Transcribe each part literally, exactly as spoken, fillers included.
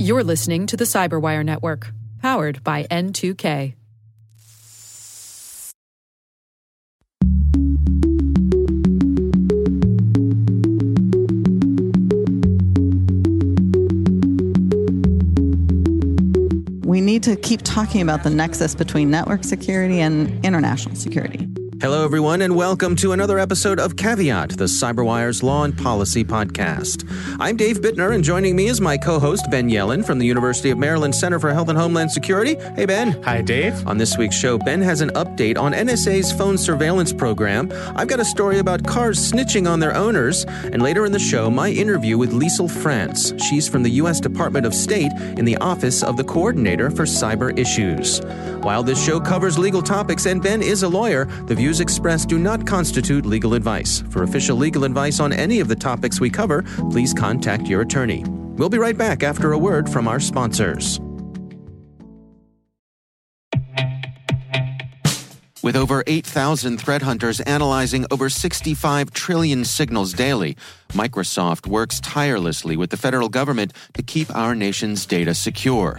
You're listening to the Cyberwire Network, powered by N two K. We need to keep talking about the nexus between network security and international security. Hello, everyone, and welcome to another episode of Caveat, the Cyberwire's Law and Policy Podcast. I'm Dave Bittner, and joining me is my co-host, Ben Yellen, from the University of Maryland Center for Health and Homeland Security. Hey, Ben. Hi, Dave. On this week's show, Ben has an update on N S A's phone surveillance program. I've got a story about cars snitching on their owners. And later in the show, my interview with Liesl France. She's from the U S Department of State in the Office of the Coordinator for Cyber Issues. While this show covers legal topics and Ben is a lawyer, the views expressed do not constitute legal advice. For official legal advice on any of the topics we cover, please contact your attorney. We'll be right back after a word from our sponsors. With over eight thousand threat hunters analyzing over sixty-five trillion signals daily, Microsoft works tirelessly with the federal government to keep our nation's data secure.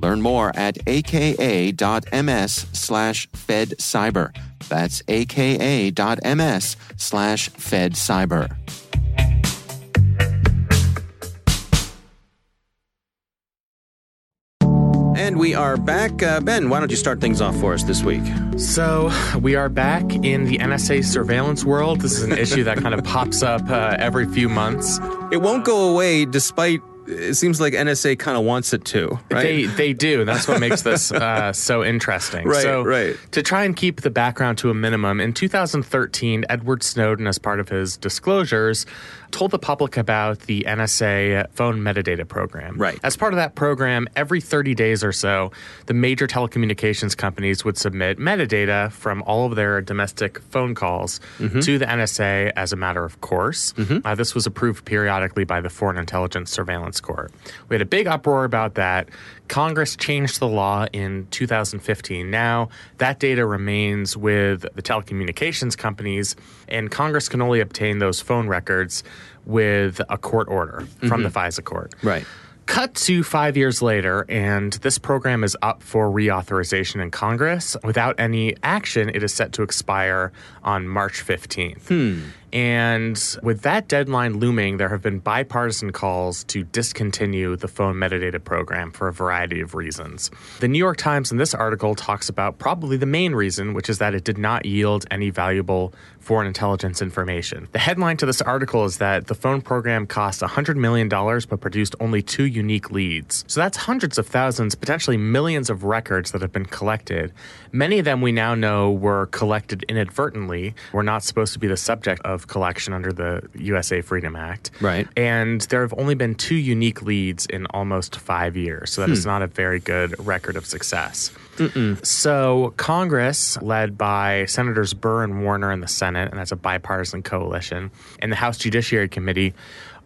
Learn more at a k a dot m s slash fed cyber. That's a k a dot m s slash fed cyber. And we are back. Uh, Ben, why don't you start things off for us this week? So we are back in the N S A surveillance world. This is an issue that kind of pops up uh, every few months. It won't go away despite... It seems like N S A kind of wants it to, right? They, they do. That's what makes this uh, so interesting. Right, so, right. To try and keep the background to a minimum, in two thousand thirteen, Edward Snowden, as part of his disclosures, told the public about the N S A phone metadata program. Right. As part of that program, every thirty days or so, the major telecommunications companies would submit metadata from all of their domestic phone calls mm-hmm. to the N S A as a matter of course. Mm-hmm. Uh, this was approved periodically by the Foreign Intelligence Surveillance Corps. We had a big uproar about that. Congress changed the law in two thousand fifteen. Now, that data remains with the telecommunications companies, and Congress can only obtain those phone records with a court order mm-hmm. from the FISA court. Right. Cut to five years later, and this program is up for reauthorization in Congress. Without any action, it is set to expire on March fifteenth. Hmm. And with that deadline looming, there have been bipartisan calls to discontinue the phone metadata program for a variety of reasons. The New York Times in this article talks about probably the main reason, which is that it did not yield any valuable foreign intelligence information. The headline to this article is that the phone program cost one hundred million dollars but produced only two unique leads. So that's hundreds of thousands, potentially millions of records that have been collected. Many of them we now know were collected inadvertently, were not supposed to be the subject of collection under the U S A Freedom Act. Right. And there have only been two unique leads in almost five years. So that hmm. is not a very good record of success. Mm-mm. So Congress, led by Senators Burr and Warner in the Senate, and that's a bipartisan coalition, and the House Judiciary Committee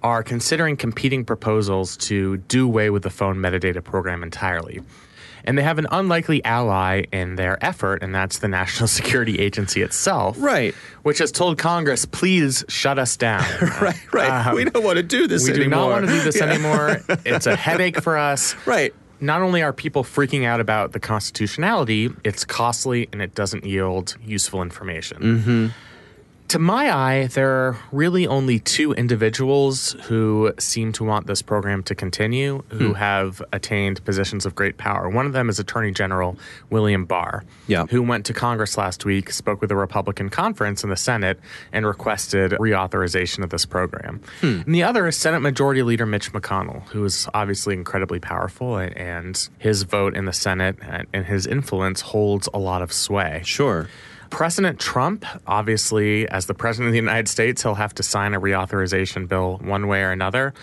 are considering competing proposals to do away with the phone metadata program entirely. And they have an unlikely ally in their effort, and that's the National Security Agency itself. Right. Which has told Congress, please shut us down. right, right. Um, we don't want to do this we anymore. We do not want to do this yeah. anymore. It's a headache for us. Right. Not only are people freaking out about the constitutionality, it's costly and it doesn't yield useful information. Mm-hmm. To my eye, there are really only two individuals who seem to want this program to continue who hmm. have attained positions of great power. One of them is Attorney General William Barr, yeah. who went to Congress last week, spoke with a Republican conference in the Senate, and requested reauthorization of this program. Hmm. And the other is Senate Majority Leader Mitch McConnell, who is obviously incredibly powerful, and his vote in the Senate and his influence holds a lot of sway. Sure. President Trump, obviously, as the president of the United States, he'll have to sign a reauthorization bill one way or another.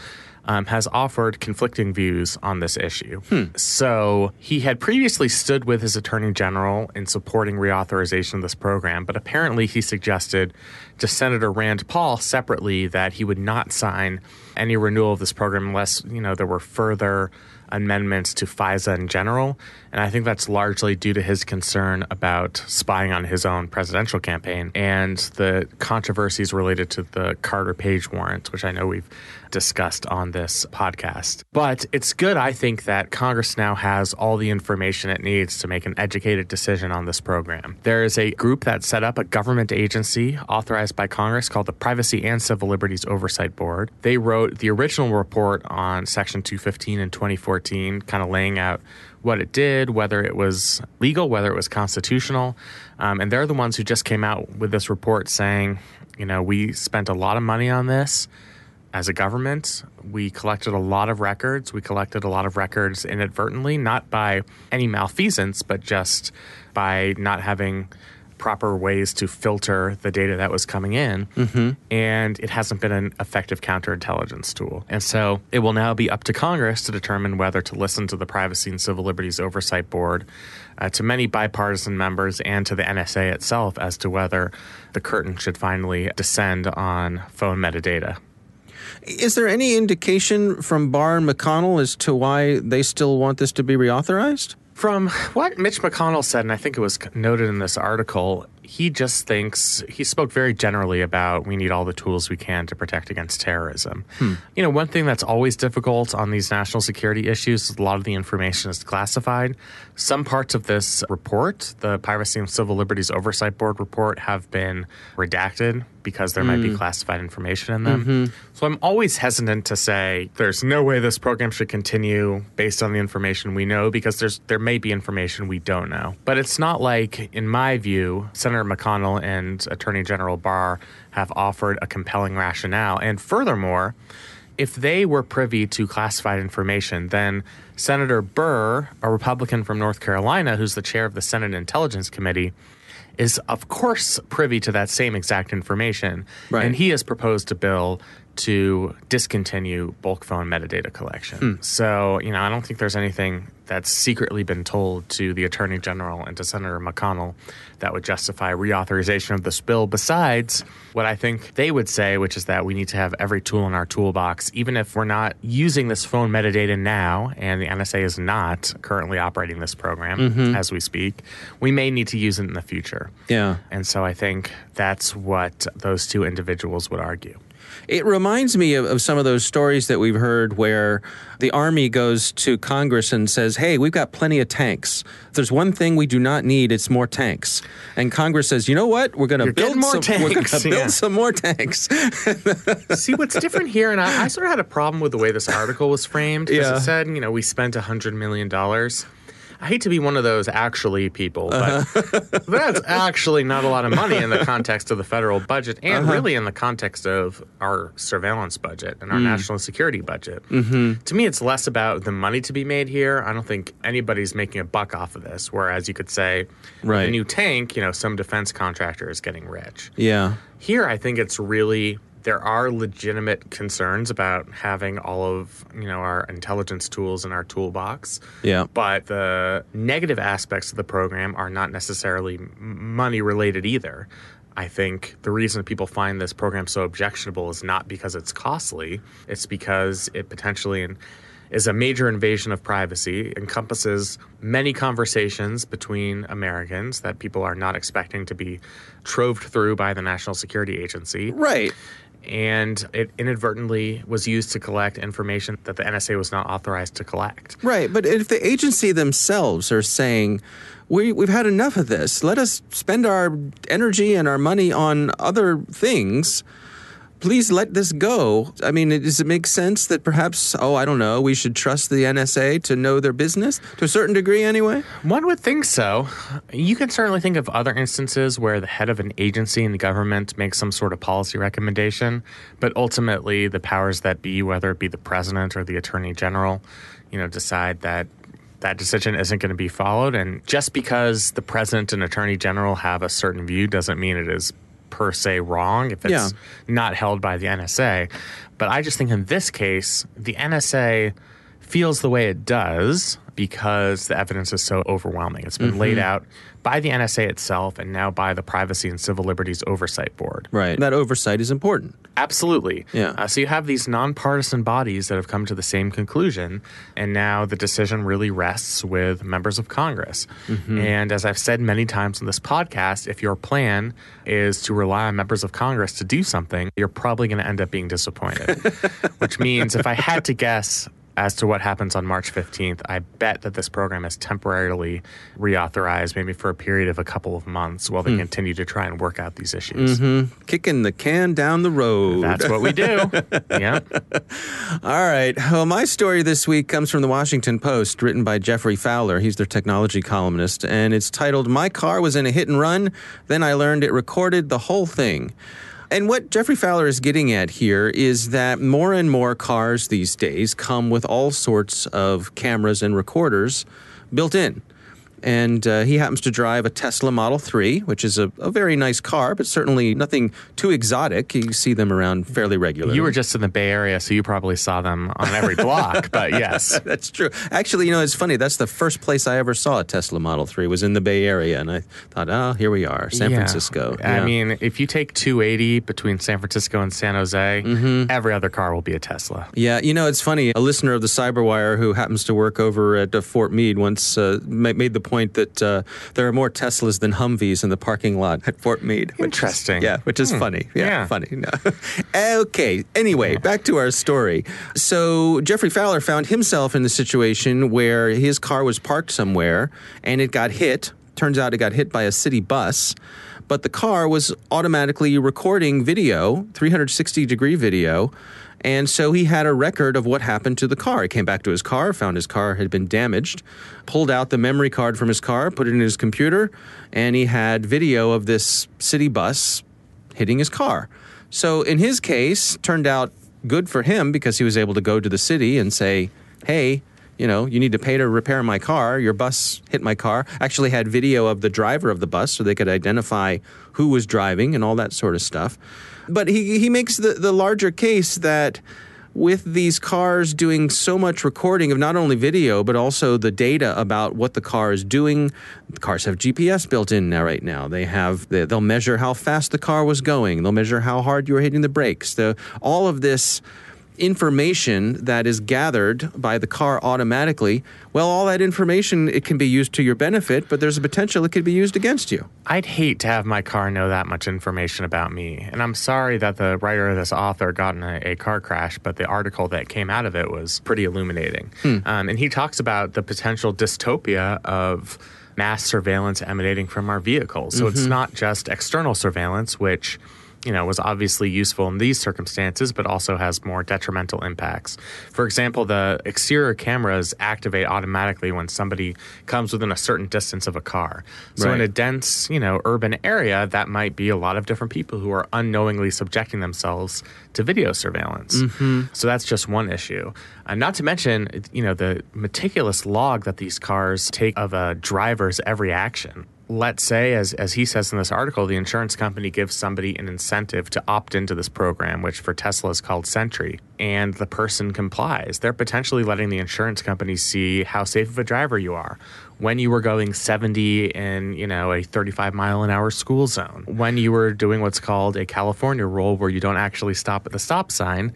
um, has offered conflicting views on this issue. Hmm. So he had previously stood with his attorney general in supporting reauthorization of this program, but apparently he suggested to Senator Rand Paul separately that he would not sign any renewal of this program unless, you know, there were further amendments to FISA in general. And I think that's largely due to his concern about spying on his own presidential campaign and the controversies related to the Carter Page warrant, which I know we've discussed on this podcast. But it's good, I think, that Congress now has all the information it needs to make an educated decision on this program. There is a group that set up a government agency authorized by Congress called the Privacy and Civil Liberties Oversight Board. They wrote the original report on Section two fifteen in twenty fourteen, kind of laying out what it did, whether it was legal, whether it was constitutional. Um, and they're the ones who just came out with this report saying, you know, we spent a lot of money on this. As a government, we collected a lot of records. We collected a lot of records inadvertently, not by any malfeasance, but just by not having proper ways to filter the data that was coming in. Mm-hmm. And it hasn't been an effective counterintelligence tool. And so it will now be up to Congress to determine whether to listen to the Privacy and Civil Liberties Oversight Board, uh, to many bipartisan members, and to the N S A itself as to whether the curtain should finally descend on phone metadata. Is there any indication from Barr and McConnell as to why they still want this to be reauthorized? From what Mitch McConnell said, and I think it was noted in this article, he just thinks, he spoke very generally about we need all the tools we can to protect against terrorism. Hmm. You know, one thing that's always difficult on these national security issues is a lot of the information is classified. Some parts of this report, the Privacy and Civil Liberties Oversight Board report, have been redacted because there mm. might be classified information in them. Mm-hmm. So I'm always hesitant to say there's no way this program should continue based on the information we know, because there's there may be information we don't know. But it's not like, in my view, Senator McConnell and Attorney General Barr have offered a compelling rationale. And furthermore, if they were privy to classified information, then Senator Burr, a Republican from North Carolina who's the chair of the Senate Intelligence Committee, is, of course, privy to that same exact information. Right. And he has proposed a bill to discontinue bulk phone metadata collection. Mm. So, you know, I don't think there's anything that's secretly been told to the Attorney General and to Senator McConnell that would justify reauthorization of this bill, besides what I think they would say, which is that we need to have every tool in our toolbox, even if we're not using this phone metadata now, and the N S A is not currently operating this program mm-hmm. as we speak, we may need to use it in the future. Yeah. And so I think that's what those two individuals would argue. It reminds me of, of some of those stories that we've heard where the Army goes to Congress and says, hey, we've got plenty of tanks. If there's one thing we do not need, it's more tanks. And Congress says, you know what? We're going to build more some, tanks. We're going to build yeah. some more tanks. See, what's different here, and I, I sort of had a problem with the way this article was framed, because yeah. it said, you know, we spent one hundred million dollars. I hate to be one of those actually people, but uh-huh. that's actually not a lot of money in the context of the federal budget, and uh-huh. really in the context of our surveillance budget and our mm. national security budget. Mm-hmm. To me, it's less about the money to be made here. I don't think anybody's making a buck off of this, whereas you could say right. the new tank, you know, some defense contractor is getting rich. Yeah. Here, I think it's really... there are legitimate concerns about having all of, you know, our intelligence tools in our toolbox. Yeah. But the negative aspects of the program are not necessarily money related either. I think the reason people find this program so objectionable is not because it's costly. It's because it potentially is a major invasion of privacy, encompasses many conversations between Americans that people are not expecting to be troved through by the National Security Agency. Right. And it inadvertently was used to collect information that the N S A was not authorized to collect. Right. But if the agency themselves are saying, we, we've had enough of this, let us spend our energy and our money on other things, please let this go. I mean, does it make sense that perhaps, oh, I don't know, we should trust the N S A to know their business? To a certain degree, anyway? One would think so. You can certainly think of other instances where the head of an agency in the government makes some sort of policy recommendation, but ultimately the powers that be, whether it be the president or the attorney general, you know, decide that that decision isn't going to be followed. And just because the president and attorney general have a certain view doesn't mean it is per se wrong if it's yeah. not held by the N S A. But I just think in this case, the N S A feels the way it does because the evidence is so overwhelming. It's been mm-hmm. laid out by the N S A itself and now by the Privacy and Civil Liberties Oversight Board. Right. That oversight is important. Absolutely. Yeah. Uh, so you have these nonpartisan bodies that have come to the same conclusion, and now the decision really rests with members of Congress. Mm-hmm. And as I've said many times in this podcast, if your plan is to rely on members of Congress to do something, you're probably going to end up being disappointed, which means if I had to guess as to what happens on March fifteenth, I bet that this program is temporarily reauthorized, maybe for a period of a couple of months while they mm. continue to try and work out these issues. Mm-hmm. Kicking the can down the road. That's what we do. Yeah. All right. Well, my story this week comes from the Washington Post, written by Jeffrey Fowler. He's their technology columnist. And it's titled, "My Car Was in a Hit and Run. Then I Learned It Recorded the Whole Thing." And what Jeffrey Fowler is getting at here is that more and more cars these days come with all sorts of cameras and recorders built in. And uh, he happens to drive a Tesla Model three, which is a, a very nice car, but certainly nothing too exotic. You see them around fairly regularly. You were just in the Bay Area, so you probably saw them on every block, but yes. That's true. Actually, you know, it's funny. That's the first place I ever saw a Tesla Model three was in the Bay Area. And I thought, oh, here we are, San yeah. Francisco. Yeah. I mean, if you take two eighty between San Francisco and San Jose, mm-hmm. every other car will be a Tesla. Yeah. You know, it's funny. A listener of the Cyberwire who happens to work over at uh, Fort Meade once uh, made the point point that uh, there are more Teslas than Humvees in the parking lot at Fort Meade. Which Interesting. Is, yeah, which is hmm. funny. Yeah, yeah. funny. No. Okay, anyway, back to our story. So Jeffrey Fowler found himself in the situation where his car was parked somewhere and it got hit. Turns out it got hit by a city bus, but the car was automatically recording video, three sixty degree video. And so he had a record of what happened to the car. He came back to his car, found his car had been damaged, pulled out the memory card from his car, put it in his computer, and he had video of this city bus hitting his car. So in his case, turned out good for him because he was able to go to the city and say, hey, you know, you need to pay to repair my car. Your bus hit my car. Actually had video of the driver of the bus so they could identify who was driving and all that sort of stuff. But he, he makes the, the larger case that with these cars doing so much recording of not only video, but also the data about what the car is doing. The cars have G P S built in now right now. They have, they'll measure how fast the car was going. They'll measure how hard you were hitting the brakes. The, all of this information that is gathered by the car automatically, well, all that information, it can be used to your benefit, but there's a potential it could be used against you. I'd hate to have my car know that much information about me. And I'm sorry that the writer of this author got in a, a car crash, but the article that came out of it was pretty illuminating. Hmm. Um, and he talks about the potential dystopia of mass surveillance emanating from our vehicles. So mm-hmm. it's not just external surveillance, which you know, was obviously useful in these circumstances, but also has more detrimental impacts. For example, the exterior cameras activate automatically when somebody comes within a certain distance of a car. So right. in a dense, you know, urban area, that might be a lot of different people who are unknowingly subjecting themselves to video surveillance. Mm-hmm. So that's just one issue. Uh, not to mention, you know, the meticulous log that these cars take of a driver's every action. Let's say, as as he says in this article, the insurance company gives somebody an incentive to opt into this program, which for Tesla is called Sentry, and the person complies. They're potentially letting the insurance company see how safe of a driver you are, when you were going seventy in, you know, a thirty-five mile an hour school zone, when you were doing what's called a California rule where you don't actually stop at the stop sign,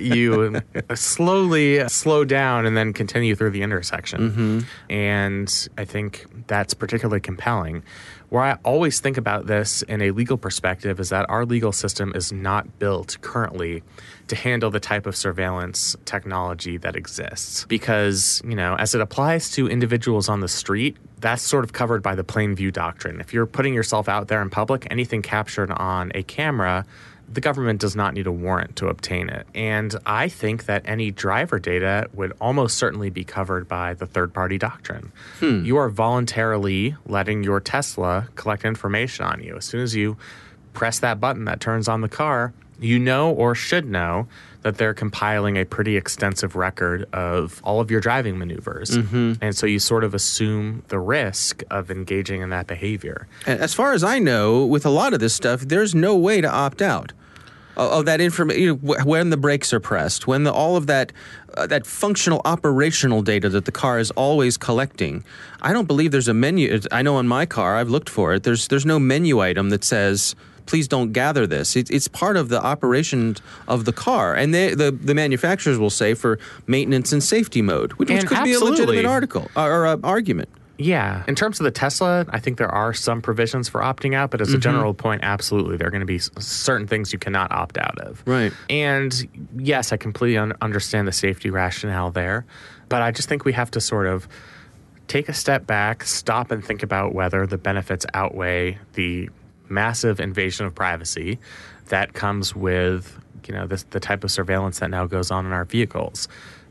you slowly slow down and then continue through the intersection. Mm-hmm. And I think that's particularly compelling. Where I always think about this in a legal perspective is that our legal system is not built currently to handle the type of surveillance technology that exists. Because, you know, as it applies to individuals on the street, that's sort of covered by the plain view doctrine. If you're putting yourself out there in public, anything captured on a camera, the government does not need a warrant to obtain it. And I think that any driver data would almost certainly be covered by the third-party doctrine. Hmm. You are voluntarily letting your Tesla collect information on you. As soon as you press that button that turns on the car, you know or should know that they're compiling a pretty extensive record of all of your driving maneuvers. Mm-hmm. And so you sort of assume the risk of engaging in that behavior. And as far as I know, with a lot of this stuff, there's no way to opt out. Oh, that information, you know, when the brakes are pressed, when the, all of that uh, that functional operational data that the car is always collecting. I don't believe there's a menu. I know on my car, I've looked for it. There's there's no menu item that says, please don't gather this. It, it's part of the operation of the car. And they, the, the manufacturers will say for maintenance and safety mode, which, which could absolutely be a legitimate article or, or uh, argument. Yeah. In terms of the Tesla, I think there are some provisions for opting out, but as a mm-hmm. general point, absolutely, there are going to be certain things you cannot opt out of. Right. And yes, I completely un- understand the safety rationale there, but I just think we have to sort of take a step back, stop and think about whether the benefits outweigh the massive invasion of privacy that comes with, you know, this, the type of surveillance that now goes on in our vehicles.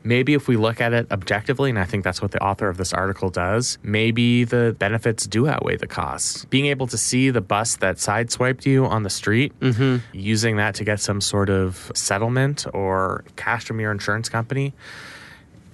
Maybe if we look at it objectively, and I think that's what the author of this article does, maybe the benefits do outweigh the costs. Being able to see the bus that sideswiped you on the street, mm-hmm. using that to get some sort of settlement or cash from your insurance company,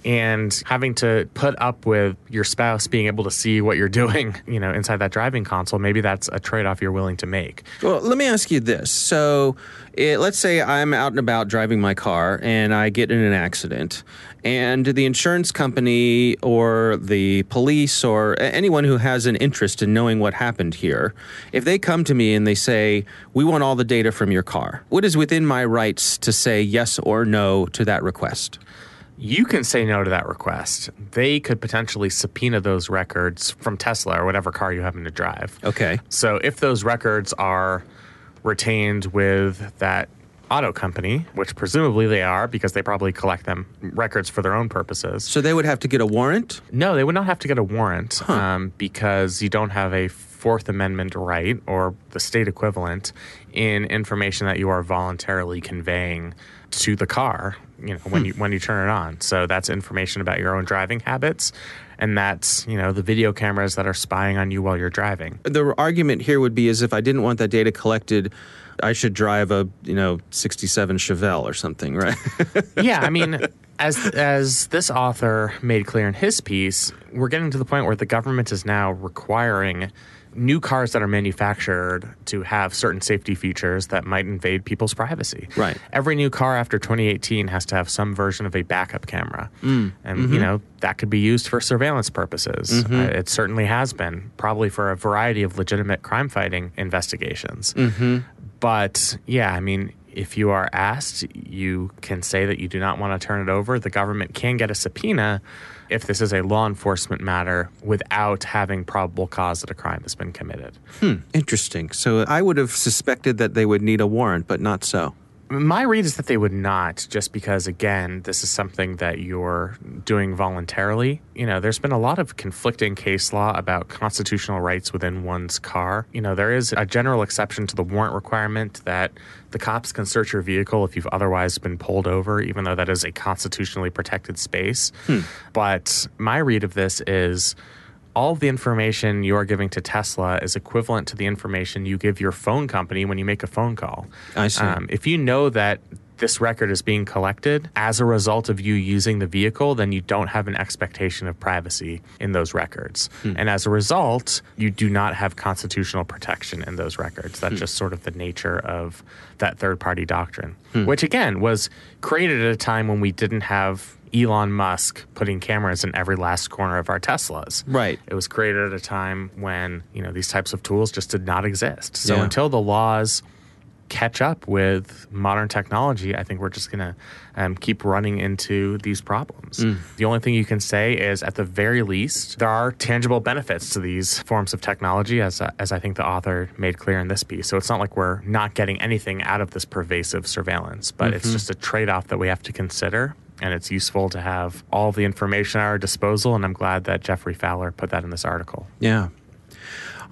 and having to put up with your spouse being able to see what you're doing, you know, inside that driving console, maybe that's a trade-off you're willing to make. Well, let me ask you this. So it, let's say I'm out and about driving my car and I get in an accident, and the insurance company or the police or anyone who has an interest in knowing what happened here, if they come to me and they say, we want all the data from your car, what is within my rights to say yes or no to that request? You can say no to that request. They could potentially subpoena those records from Tesla or whatever car you happen to drive. Okay. So if those records are retained with that auto company, which presumably they are because they probably collect them records for their own purposes. So they would have to get a warrant? No, they would not have to get a warrant huh. um, because you don't have a Fourth Amendment right or the state equivalent in information that you are voluntarily conveying to the car, you know, when you when you turn it on. So that's information about your own driving habits, and that's, you know, the video cameras that are spying on you while you're driving. The argument here would be is if I didn't want that data collected, I should drive a, you know, sixty-seven Chevelle or something, right? Yeah, I mean, as as this author made clear in his piece, we're getting to the point where the government is now requiring new cars that are manufactured to have certain safety features that might invade people's privacy. Right. Every new car after twenty eighteen has to have some version of a backup camera. Mm. And, mm-hmm. you know, that could be used for surveillance purposes. Mm-hmm. Uh, it certainly has been, probably for a variety of legitimate crime-fighting investigations. Mm-hmm. But, yeah, I mean, if you are asked, you can say that you do not want to turn it over. The government can get a subpoena if this is a law enforcement matter without having probable cause that a crime has been committed. Hmm. Interesting. So I would have suspected that they would need a warrant, but not so. My read is that they would not, just because, again, this is something that you're doing voluntarily. You know, there's been a lot of conflicting case law about constitutional rights within one's car. You know, there is a general exception to the warrant requirement that the cops can search your vehicle if you've otherwise been pulled over, even though that is a constitutionally protected space. Hmm. But my read of this is all of the information you are giving to Tesla is equivalent to the information you give your phone company when you make a phone call. I see. Um, if you know that this record is being collected as a result of you using the vehicle, then you don't have an expectation of privacy in those records. Hmm. And as a result, you do not have constitutional protection in those records. That's hmm. just sort of the nature of that third-party doctrine, hmm. which, again, was created at a time when we didn't have Elon Musk putting cameras in every last corner of our Teslas. Right. It was created at a time when, you know, these types of tools just did not exist. So yeah. until the laws catch up with modern technology, I think we're just going to um, keep running into these problems. Mm. The only thing you can say is, at the very least, there are tangible benefits to these forms of technology, as uh, as I think the author made clear in this piece. So it's not like we're not getting anything out of this pervasive surveillance, but mm-hmm. it's just a trade-off that we have to consider. And it's useful to have all the information at our disposal, and I'm glad that Jeffrey Fowler put that in this article. Yeah.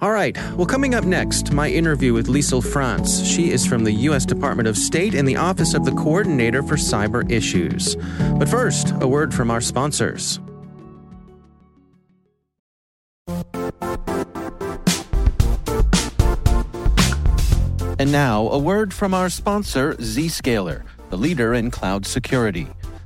All right. Well, coming up next, my interview with Liesl France. She is from the U S Department of State and the Office of the Coordinator for Cyber Issues. But first, a word from our sponsors. And now, a word from our sponsor, Zscaler, the leader in cloud security.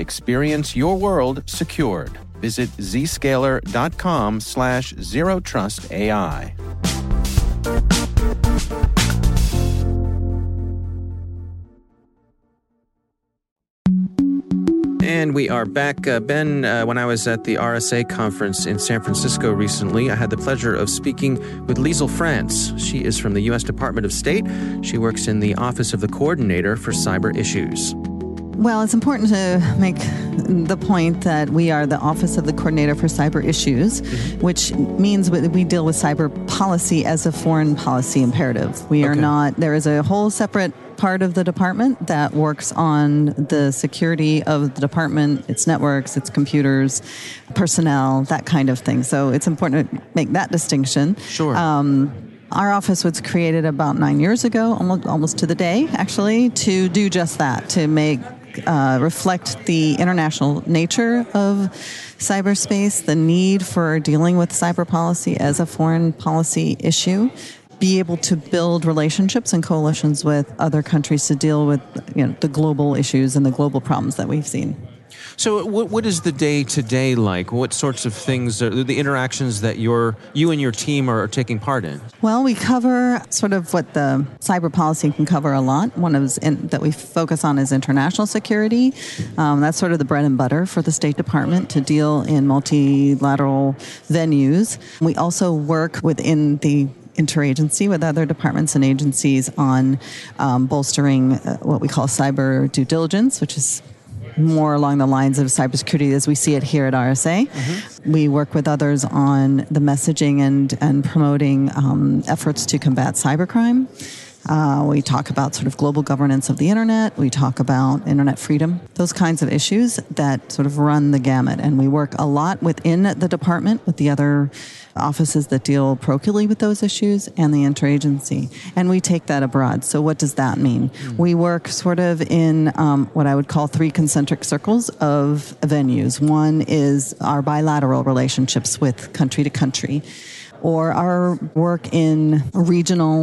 Experience your world secured. Visit zscaler.com slash zero trust AI. And we are back. Uh, Ben, uh, when I was at the R S A conference in San Francisco recently, I had the pleasure of speaking with Liesl France. She is from the U S Department of State. She works in the Office of the Coordinator for Cyber Issues. Well, it's important to make the point that we are the Office of the Coordinator for Cyber Issues, mm-hmm. which means we deal with cyber policy as a foreign policy imperative. We okay. are not, there is a whole separate part of the department that works on the security of the department, its networks, its computers, personnel, that kind of thing. So it's important to make that distinction. Sure. Um, Our office was created about nine years ago, almost, almost to the day, actually, to do just that, to make Uh, reflect the international nature of cyberspace, the need for dealing with cyber policy as a foreign policy issue, be able to build relationships and coalitions with other countries to deal with, you know, the global issues and the global problems that we've seen. So what, what is the day-to-day like? What sorts of things are the interactions that you're, you and your team are taking part in? Well, we cover sort of what the cyber policy can cover a lot. One of those in, that we focus on is international security. Um, that's sort of the bread and butter for the State Department to deal in multilateral venues. We also work within the interagency with other departments and agencies on um, bolstering uh, what we call cyber due diligence, which is more along the lines of cybersecurity as we see it here at R S A. Mm-hmm. We work with others on the messaging and, and promoting um, efforts to combat cybercrime. Uh, we talk about sort of global governance of the internet. We talk about internet freedom, those kinds of issues that sort of run the gamut. And we work a lot within the department with the other offices that deal parochially with those issues and the interagency. And we take that abroad. So what does that mean? Mm-hmm. We work sort of in um, what I would call three concentric circles of venues. One is our bilateral relationships with country to country, or our work in regional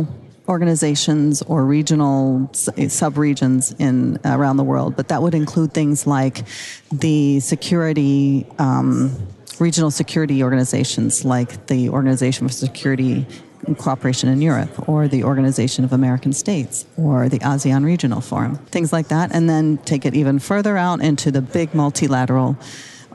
organizations or regional sub-regions in around the world, but that would include things like the security, um, regional security organizations, like the Organization for Security and Cooperation in Europe, or the Organization of American States, or the ASEAN Regional Forum, things like that, and then take it even further out into the big multilateral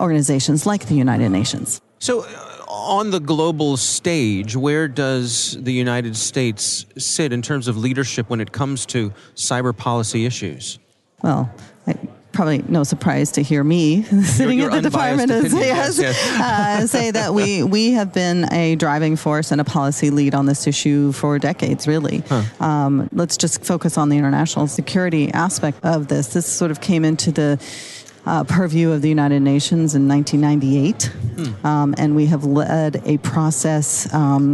organizations like the United Nations. So, on the global stage, where does the United States sit in terms of leadership when it comes to cyber policy issues? Well, I, probably no surprise to hear me sitting your, your at the department as, yes, yes. Uh, say that we, we have been a driving force and a policy lead on this issue for decades, really. Huh. Um, let's just focus on the international security aspect of this. This sort of came into the Uh, purview of the United Nations in nineteen ninety-eight. Mm. Um, and we have led a process, um,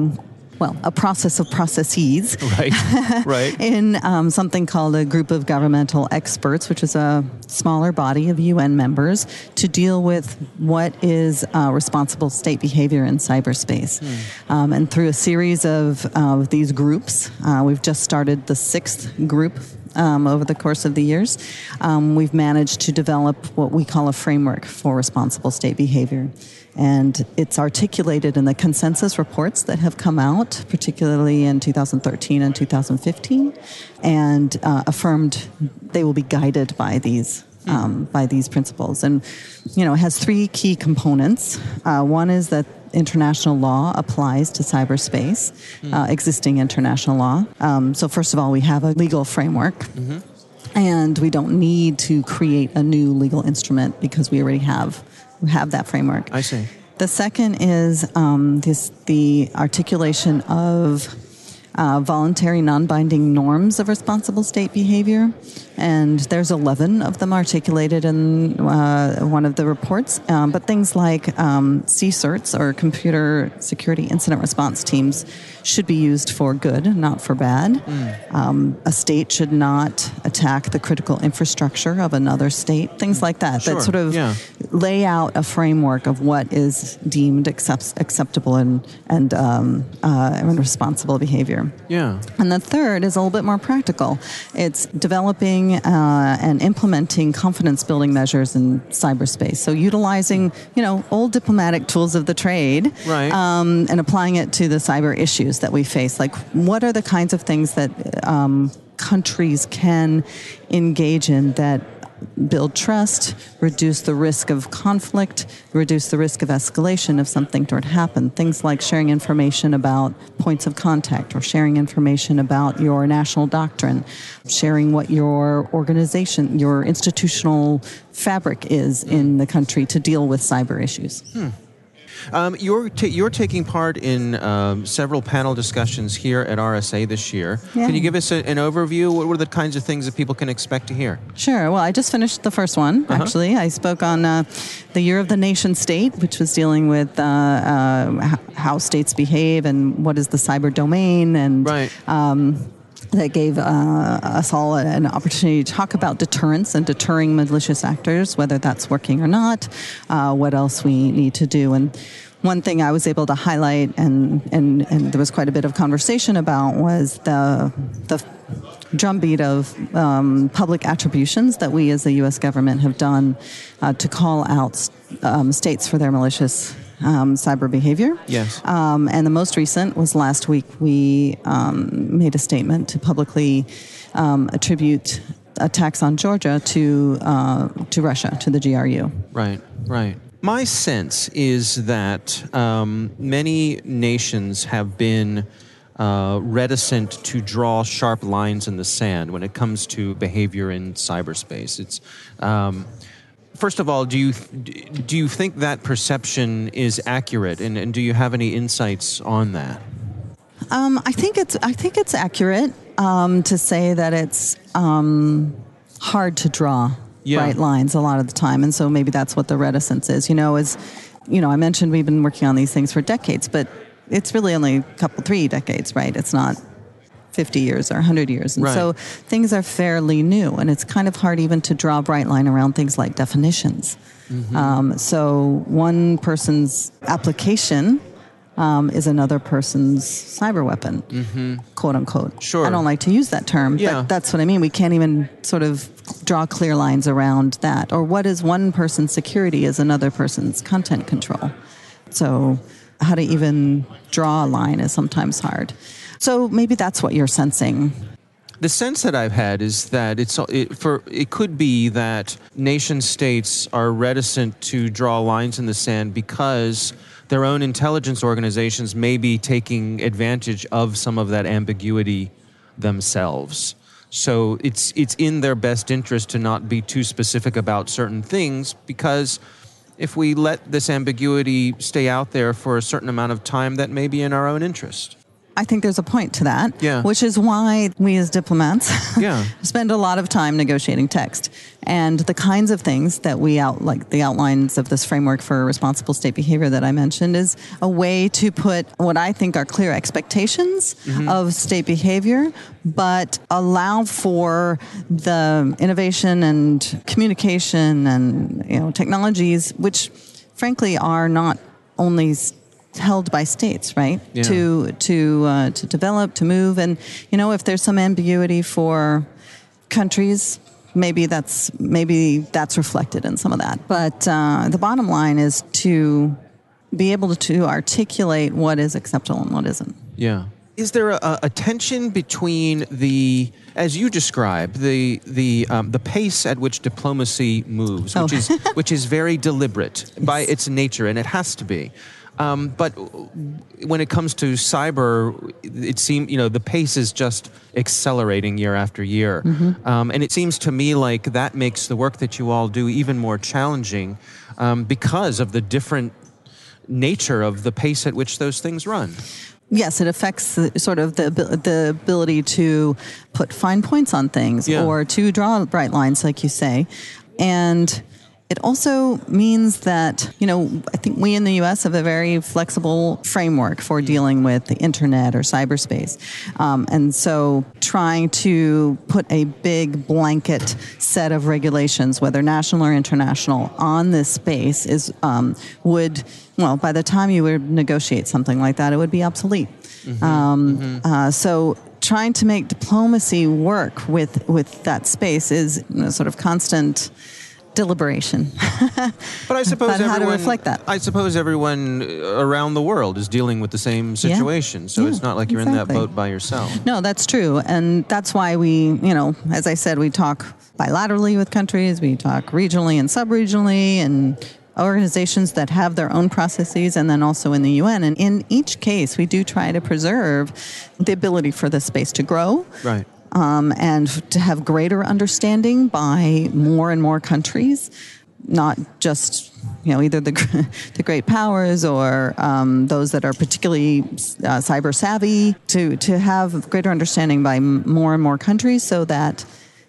well, a process of processes. Right, right. in um, something called a group of governmental experts, which is a smaller body of U N members, to deal with what is uh, responsible state behavior in cyberspace. Mm. Um, and through a series of, of these groups, uh, we've just started the sixth group Um, over the course of the years, um, we've managed to develop what we call a framework for responsible state behavior. And it's articulated in the consensus reports that have come out, particularly in two thousand thirteen and two thousand fifteen, and uh, affirmed they will be guided by these um, by these principles. And, you know, it has three key components. Uh, one is that international law applies to cyberspace, mm. uh, existing international law. Um, so first of all, we have a legal framework, mm-hmm. and we don't need to create a new legal instrument because we already have we have that framework. I see. The second is um, this the articulation of uh, voluntary non-binding norms of responsible state behavior, and there's eleven of them articulated in uh, one of the reports, um, but things like um, C certs, or computer security incident response teams, should be used for good, not for bad. Mm. Um, a state should not attack the critical infrastructure of another state, things like that, sure. that sort of yeah. lay out a framework of what is deemed accept- acceptable and, and, um, uh, and responsible behavior. Yeah. And the third is a little bit more practical. It's developing Uh, and implementing confidence-building measures in cyberspace. So utilizing, you know, old diplomatic tools of the trade, right. um, and applying it to the cyber issues that we face. Like, what are the kinds of things that um, countries can engage in that build trust, reduce the risk of conflict, reduce the risk of escalation if something were to happen. Things like sharing information about points of contact, or sharing information about your national doctrine, sharing what your organization, your institutional fabric is in the country to deal with cyber issues. Hmm. Um, you're ta- you're taking part in um, several panel discussions here at R S A this year. Yeah. Can you give us a, an overview? What were the kinds of things that people can expect to hear? Sure. Well, I just finished the first one, uh-huh. actually. I spoke on uh, the Year of the Nation State, which was dealing with uh, uh, how states behave and what is the cyber domain, and right. um, that gave uh, us all an opportunity to talk about deterrence and deterring malicious actors, whether that's working or not, uh, what else we need to do. And one thing I was able to highlight, and, and, and there was quite a bit of conversation about, was the the drumbeat of um, public attributions that we as the U S government have done uh, to call out um, states for their malicious Um, cyber behavior. Yes. Um, and the most recent was last week. We um, made a statement to publicly um, attribute attacks on Georgia to uh, to Russia, to the G R U. Right, right. My sense is that um, many nations have been uh, reticent to draw sharp lines in the sand when it comes to behavior in cyberspace. It's... Um, First of all, do you do you think that perception is accurate, and, and do you have any insights on that? Um, I think it's I think it's accurate um, to say that it's um, hard to draw yeah. bright lines a lot of the time, and so maybe that's what the reticence is. You know, as you know, I mentioned we've been working on these things for decades, but it's really only a couple, three decades, right? It's not fifty years or one hundred years. And right. so things are fairly new, and it's kind of hard even to draw a bright line around things like definitions. Mm-hmm. Um, so one person's application um, is another person's cyber weapon, mm-hmm. quote unquote. Sure. I don't like to use that term, yeah. but that's what I mean. We can't even sort of draw clear lines around that. Or what is one person's security is another person's content control. So how to even draw a line is sometimes hard. So maybe that's what you're sensing. The sense that I've had is that it's it, for it could be that nation states are reticent to draw lines in the sand because their own intelligence organizations may be taking advantage of some of that ambiguity themselves. So it's it's in their best interest to not be too specific about certain things, because if we let this ambiguity stay out there for a certain amount of time, that may be in our own interest. I think there's a point to that, yeah. which is why we as diplomats yeah. spend a lot of time negotiating text. And the kinds of things that we out, like the outlines of this framework for responsible state behavior that I mentioned, is a way to put what I think are clear expectations mm-hmm. of state behavior, but allow for the innovation and communication and, you know, technologies, which frankly are not only st- held by states, right? Yeah. To to uh, to develop, to move, and you know, if there's some ambiguity for countries, maybe that's maybe that's reflected in some of that. But uh, the bottom line is to be able to articulate what is acceptable and what isn't. Yeah. Is there a, a tension between the, as you describe, the the um, the pace at which diplomacy moves, which oh. is which is very deliberate yes. by its nature, and it has to be. Um, but when it comes to cyber, it seems, you know, the pace is just accelerating year after year. Mm-hmm. Um, and it seems to me like that makes the work that you all do even more challenging um, because of the different nature of the pace at which those things run. Yes, it affects the, sort of the the ability to put fine points on things, yeah, or to draw bright lines, like you say. And it also means that, you know, I think we in the U S have a very flexible framework for dealing with the internet or cyberspace. Um, and so trying to put a big blanket set of regulations, whether national or international, on this space is um, would, well, by the time you would negotiate something like that, it would be obsolete. Mm-hmm, um, mm-hmm. Uh, so trying to make diplomacy work with, with that space is, you know, sort of constant deliberation. But I suppose everyone, how to reflect that. I suppose everyone around the world is dealing with the same situation, yeah. so yeah, it's not like you're exactly. in that boat by yourself. No, that's true, and that's why we, you know, as I said, we talk bilaterally with countries, we talk regionally and sub-regionally, and organizations that have their own processes, and then also in the U N. And in each case, we do try to preserve the ability for the space to grow. Right. Um, and to have greater understanding by more and more countries, not just, you know, either the the great powers or um, those that are particularly uh, cyber savvy, to, to have greater understanding by more and more countries so that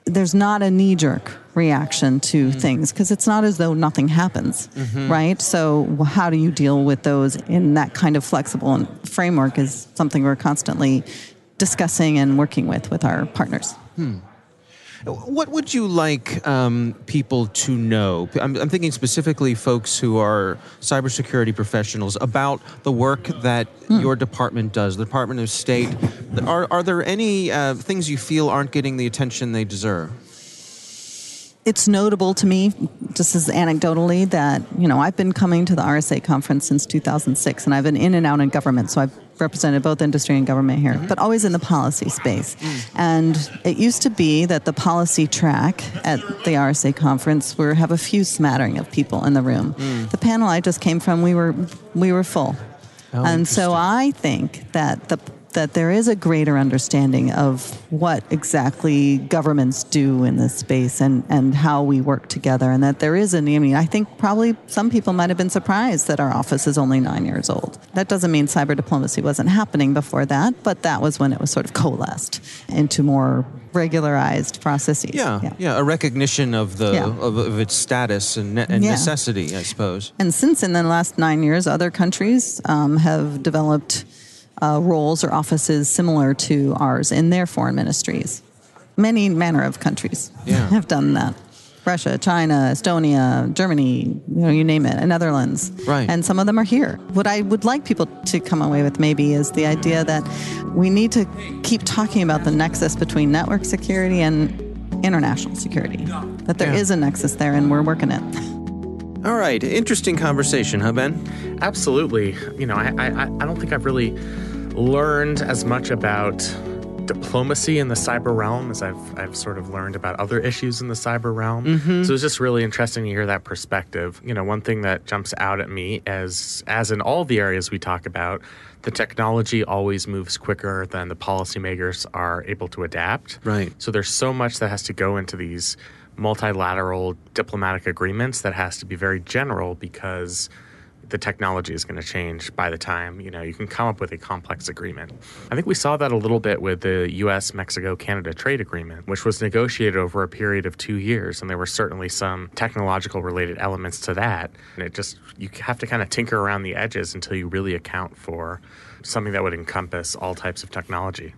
there's not a knee-jerk reaction to mm-hmm. things, because it's not as though nothing happens, mm-hmm. right? So how do you deal with those in that kind of flexible framework is something we're constantly discussing and working with with our partners. Hmm. What would you like um, people to know? I'm, I'm thinking specifically folks who are cybersecurity professionals about the work that hmm. your department does, the Department of State. Are, are there any uh, things you feel aren't getting the attention they deserve? It's notable to me, just as anecdotally, that, you know, I've been coming to the R S A conference since two thousand six, and I've been in and out in government, so I've represented both industry and government here, but always in the policy space. And it used to be that the policy track at the R S A conference were have a few smattering of people in the room. Mm. The panel I just came from, we were we were full. Oh, and so I think that the that there is a greater understanding of what exactly governments do in this space and, and how we work together, and that there is an, I mean, I think probably some people might have been surprised that our office is only nine years old. That doesn't mean cyber diplomacy wasn't happening before that, but that was when it was sort of coalesced into more regularized processes. Yeah, yeah, yeah, a recognition of the yeah. of, of its status and, ne- and yeah. necessity, I suppose. And since in the last nine years, other countries um, have developed Uh, roles or offices similar to ours in their foreign ministries. Many manner of countries yeah. have done that. Russia, China, Estonia, Germany, you know, you name it, and Netherlands. Right. And some of them are here. What I would like people to come away with maybe is the idea that we need to keep talking about the nexus between network security and international security. That there yeah. is a nexus there, and we're working it. All right. Interesting conversation, huh, Ben? Absolutely. You know, I, I, I don't think I've really learned as much about diplomacy in the cyber realm as I've I've sort of learned about other issues in the cyber realm. Mm-hmm. So it's just really interesting to hear that perspective. You know, one thing that jumps out at me as as in all the areas we talk about, the technology always moves quicker than the policymakers are able to adapt. Right. So there's so much that has to go into these multilateral diplomatic agreements that has to be very general, because the technology is going to change by the time, you know, you can come up with a complex agreement. I think we saw that a little bit with the U S Mexico Canada trade agreement, which was negotiated over a period of two years. And there were certainly some technological related elements to that. And it just, you have to kind of tinker around the edges until you really account for something that would encompass all types of technology.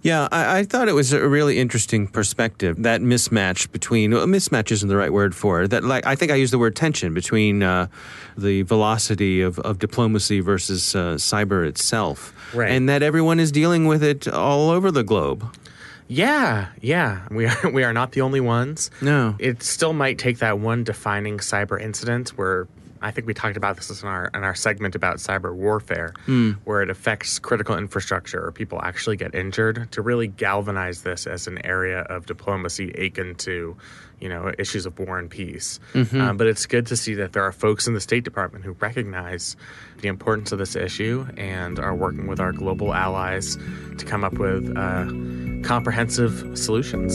Yeah, I, I thought it was a really interesting perspective, that mismatch between, well, mismatch isn't the right word for it, that, like, I think I used the word tension between uh, the velocity of, of diplomacy versus uh, cyber itself, right. And that everyone is dealing with it all over the globe. Yeah, yeah. We are, we are not the only ones. No. It still might take that one defining cyber incident where, I think we talked about this in our in our segment about cyber warfare, mm. where it affects critical infrastructure or people actually get injured, to really galvanize this as an area of diplomacy akin to, you know, issues of war and peace. Mm-hmm. Um, but it's good to see that there are folks in the State Department who recognize the importance of this issue and are working with our global allies to come up with uh, comprehensive solutions.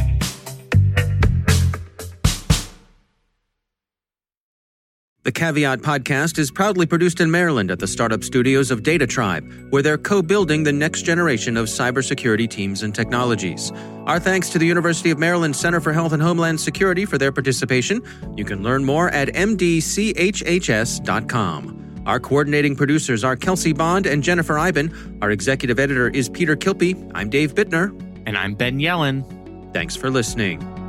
The Caveat podcast is proudly produced in Maryland at the startup studios of Data Tribe, where they're co-building the next generation of cybersecurity teams and technologies. Our thanks to the University of Maryland Center for Health and Homeland Security for their participation. You can learn more at m d c h h s dot com. Our coordinating producers are Kelsey Bond and Jennifer Iben. Our executive editor is Peter Kilpie. I'm Dave Bittner. And I'm Ben Yellen. Thanks for listening.